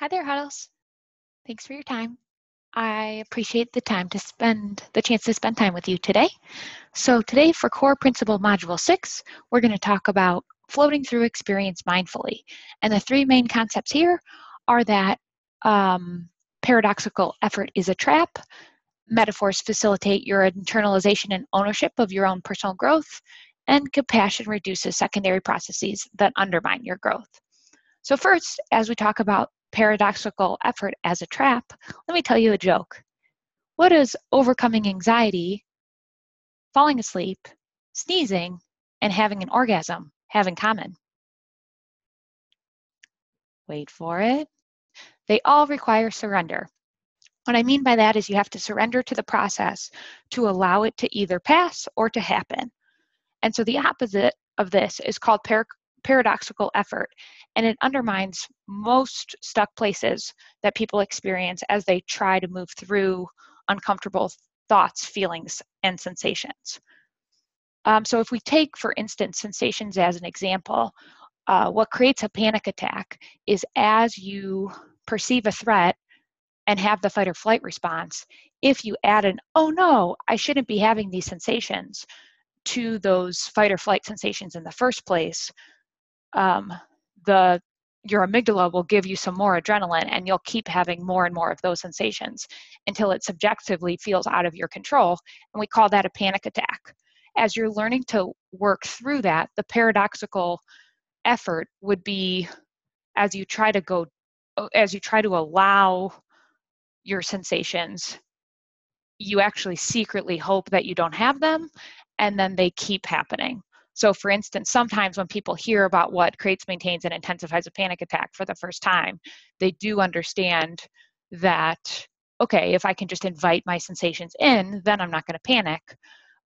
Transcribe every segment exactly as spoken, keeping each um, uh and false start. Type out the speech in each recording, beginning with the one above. Hi there, Huddles. Thanks for your time. I appreciate the time to spend, the chance to spend time with you today. So today for Core Principle Module six, we're going to talk about floating through experience mindfully. And the three main concepts here are that um, paradoxical effort is a trap, metaphors facilitate your internalization and ownership of your own personal growth, and compassion reduces secondary processes that undermine your growth. So first, as we talk about paradoxical effort as a trap, let me tell you a joke. What does overcoming anxiety, falling asleep, sneezing, and having an orgasm have in common? Wait for it. They all require surrender. What I mean by that is you have to surrender to the process to allow it to either pass or to happen. And so the opposite of this is called par- paradoxical effort, and it undermines most stuck places that people experience as they try to move through uncomfortable thoughts, feelings, and sensations. Um, so if we take, for instance, sensations as an example, uh, what creates a panic attack is as you perceive a threat and have the fight or flight response, if you add an, oh no, I shouldn't be having these sensations to those fight or flight sensations in the first place, um, the your amygdala will give you some more adrenaline and you'll keep having more and more of those sensations until it subjectively feels out of your control, and we call that a panic attack. As you're learning to work through that, the paradoxical effort would be as you try to go, as you try to allow your sensations, you actually secretly hope that you don't have them, and then they keep happening. So for instance, sometimes when people hear about what creates, maintains, and intensifies a panic attack for the first time, they do understand that, okay, if I can just invite my sensations in, then I'm not going to panic.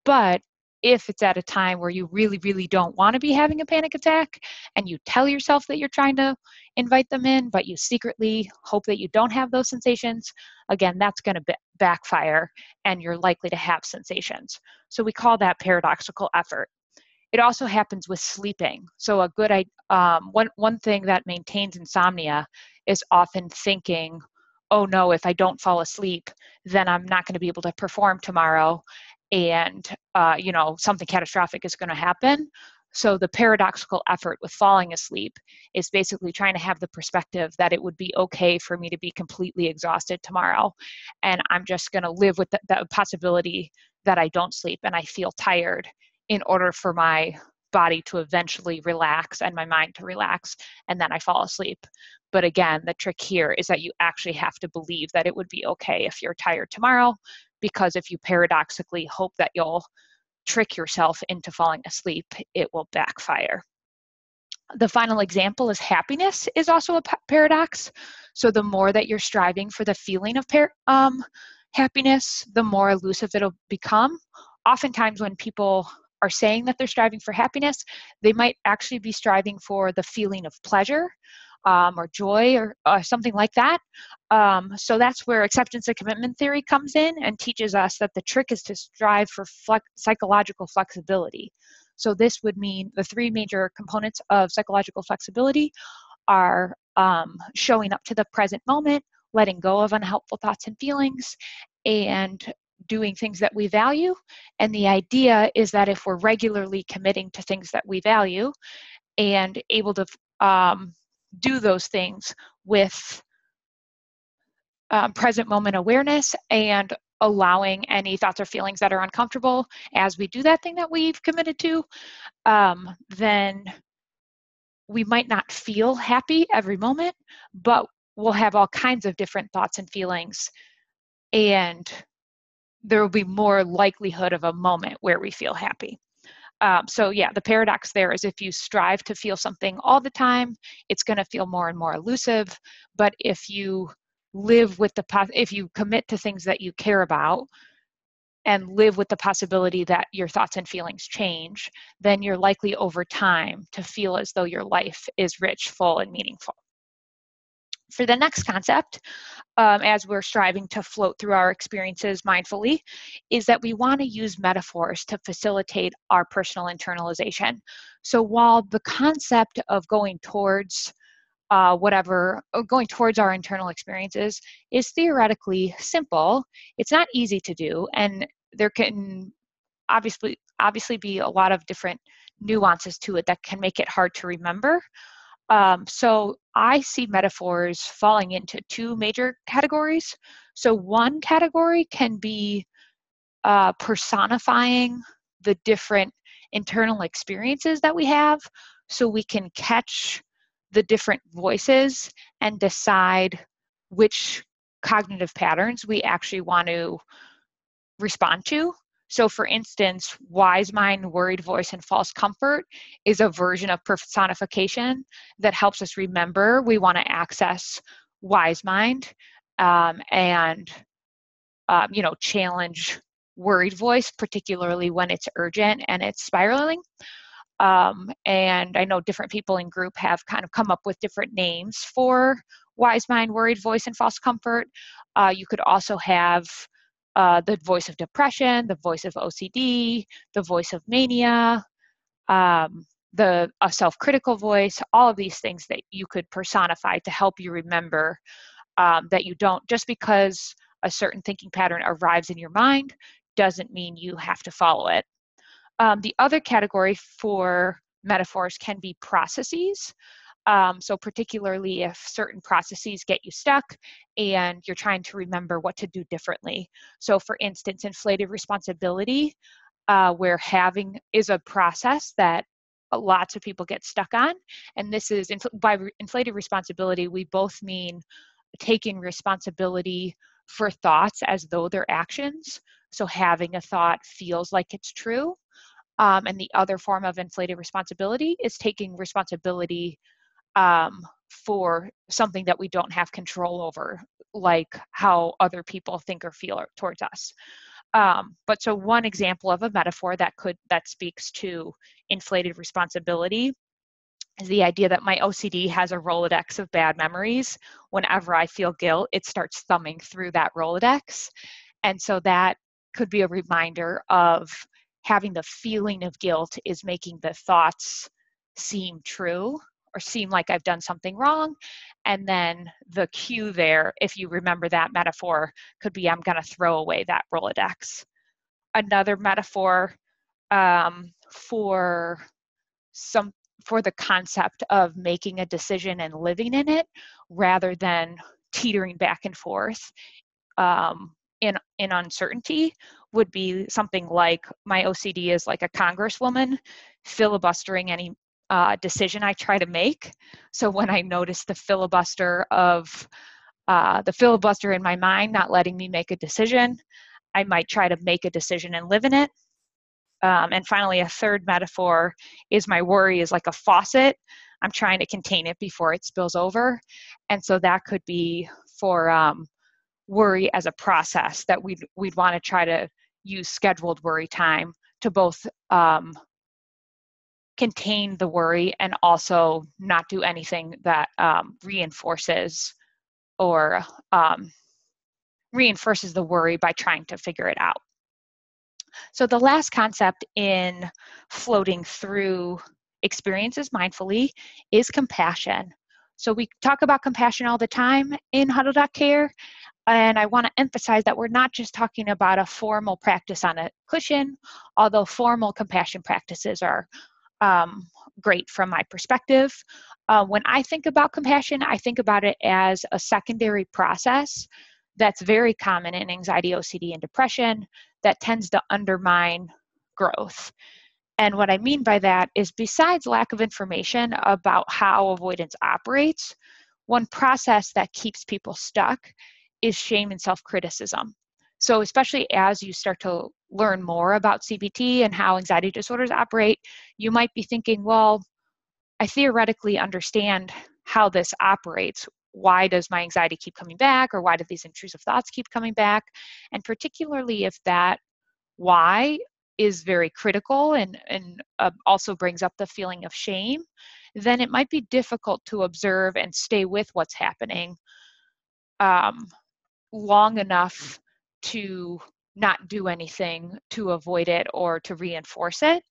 But if it's at a time where you really, really don't want to be having a panic attack, and you tell yourself that you're trying to invite them in, but you secretly hope that you don't have those sensations, again, that's going to backfire, and you're likely to have sensations. So we call that paradoxical effort. It also happens with sleeping. So a good um, one, one thing that maintains insomnia is often thinking, oh no, if I don't fall asleep, then I'm not going to be able to perform tomorrow, and uh, you know, something catastrophic is going to happen. So the paradoxical effort with falling asleep is basically trying to have the perspective that it would be okay for me to be completely exhausted tomorrow, and I'm just going to live with the, the possibility that I don't sleep and I feel tired in order for my body to eventually relax and my mind to relax, and then I fall asleep. But again, the trick here is that you actually have to believe that it would be okay if you're tired tomorrow, because if you paradoxically hope that you'll trick yourself into falling asleep, it will backfire. The final example is happiness is also a paradox. So the more that you're striving for the feeling of par- um, happiness, the more elusive it'll become. Oftentimes when people are saying that they're striving for happiness, they might actually be striving for the feeling of pleasure um, or joy or uh, something like that. Um, so that's where acceptance and commitment theory comes in and teaches us that the trick is to strive for flex- psychological flexibility. So this would mean the three major components of psychological flexibility are um, showing up to the present moment, letting go of unhelpful thoughts and feelings, and doing things that we value. And the idea is that if we're regularly committing to things that we value and able to um, do those things with um, present moment awareness and allowing any thoughts or feelings that are uncomfortable as we do that thing that we've committed to, um, then we might not feel happy every moment, but we'll have all kinds of different thoughts and feelings, and there will be more likelihood of a moment where we feel happy. Um, so yeah, the paradox there is if you strive to feel something all the time, it's going to feel more and more elusive. But if you live with the, if you commit to things that you care about and live with the possibility that your thoughts and feelings change, then you're likely over time to feel as though your life is rich, full, and meaningful. For the next concept, um, as we're striving to float through our experiences mindfully, is that we want to use metaphors to facilitate our personal internalization. So while the concept of going towards uh, whatever, going towards our internal experiences is theoretically simple. It's not easy to do, and there can obviously obviously be a lot of different nuances to it that can make it hard to remember. Um, so I see metaphors falling into two major categories. So one category can be uh, personifying the different internal experiences that we have, so we can catch the different voices and decide which cognitive patterns we actually want to respond to. So for instance, wise mind, worried voice, and false comfort is a version of personification that helps us remember we want to access wise mind um, and um, you know, challenge worried voice, particularly when it's urgent and it's spiraling. Um, and I know different people in group have kind of come up with different names for wise mind, worried voice, and false comfort. Uh, you could also have Uh, the voice of depression, the voice of O C D, the voice of mania, um, the a self-critical voice, all of these things that you could personify to help you remember um, that you don't, just because a certain thinking pattern arrives in your mind doesn't mean you have to follow it. Um, the other category for metaphors can be processes. Um, so particularly if certain processes get you stuck and you're trying to remember what to do differently. So for instance, inflated responsibility, uh, where having is a process that lots of people get stuck on. And this is, inf by re inflated responsibility, we both mean taking responsibility for thoughts as though they're actions. So having a thought feels like it's true. Um, and the other form of inflated responsibility is taking responsibility Um, for something that we don't have control over, like how other people think or feel towards us. Um, but so one example of a metaphor that could that speaks to inflated responsibility is the idea that my O C D has a Rolodex of bad memories. Whenever I feel guilt, it starts thumbing through that Rolodex. And so that could be a reminder of having the feeling of guilt is making the thoughts seem true, or seem like I've done something wrong. And then the cue there, if you remember that metaphor, could be I'm gonna throw away that Rolodex. Another metaphor um, for some for the concept of making a decision and living in it rather than teetering back and forth um, in, in uncertainty would be something like my O C D is like a congresswoman filibustering any Uh, decision I try to make. So when I notice the filibuster of uh, the filibuster in my mind not letting me make a decision, I might try to make a decision and live in it. Um, and finally, a third metaphor is my worry is like a faucet. I'm trying to contain it before it spills over. And so that could be for um, worry as a process that we'd, we'd want to try to use scheduled worry time to both um, contain the worry and also not do anything that um, reinforces or um, reinforces the worry by trying to figure it out. So the last concept in floating through experiences mindfully is compassion. So we talk about compassion all the time in Huddle dot care, and I want to emphasize that we're not just talking about a formal practice on a cushion, although formal compassion practices are Um, great from my perspective. Uh, when I think about compassion, I think about it as a secondary process that's very common in anxiety, O C D, and depression that tends to undermine growth. And what I mean by that is, besides lack of information about how avoidance operates, one process that keeps people stuck is shame and self-criticism. So especially as you start to learn more about C B T and how anxiety disorders operate, you might be thinking, well, I theoretically understand how this operates. Why does my anxiety keep coming back? Or why do these intrusive thoughts keep coming back? And particularly if that why is very critical and, and uh, also brings up the feeling of shame, then it might be difficult to observe and stay with what's happening um, long enough to not do anything to avoid it or to reinforce it.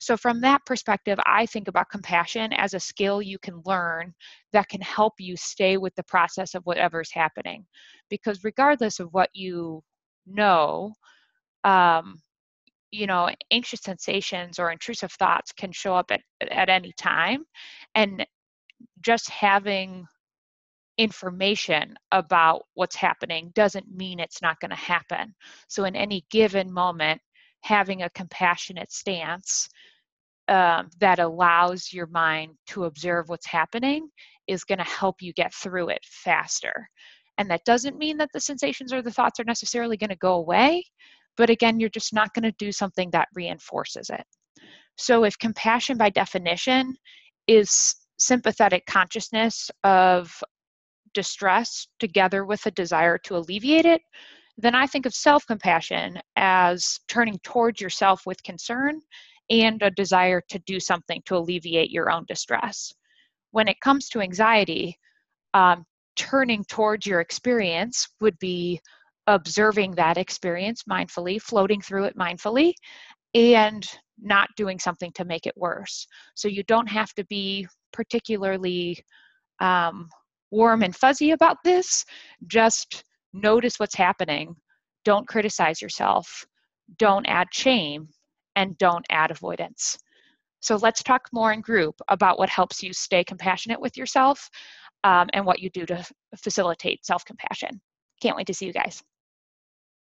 So from that perspective, I think about compassion as a skill you can learn that can help you stay with the process of whatever's happening. Because regardless of what you know, um, you know, anxious sensations or intrusive thoughts can show up at, at any time. And just having information about what's happening doesn't mean it's not going to happen. So in any given moment, having a compassionate stance um, that allows your mind to observe what's happening is going to help you get through it faster. And that doesn't mean that the sensations or the thoughts are necessarily going to go away, but again, you're just not going to do something that reinforces it. So if compassion by definition is sympathetic consciousness of distress together with a desire to alleviate it, then I think of self-compassion as turning towards yourself with concern and a desire to do something to alleviate your own distress. When it comes to anxiety, um, turning towards your experience would be observing that experience mindfully, floating through it mindfully, and not doing something to make it worse. So you don't have to be particularly um, warm and fuzzy about this. Just notice what's happening. Don't criticize yourself. Don't add shame, and don't add avoidance. So let's talk more in group about what helps you stay compassionate with yourself um, and what you do to facilitate self-compassion. Can't wait to see you guys.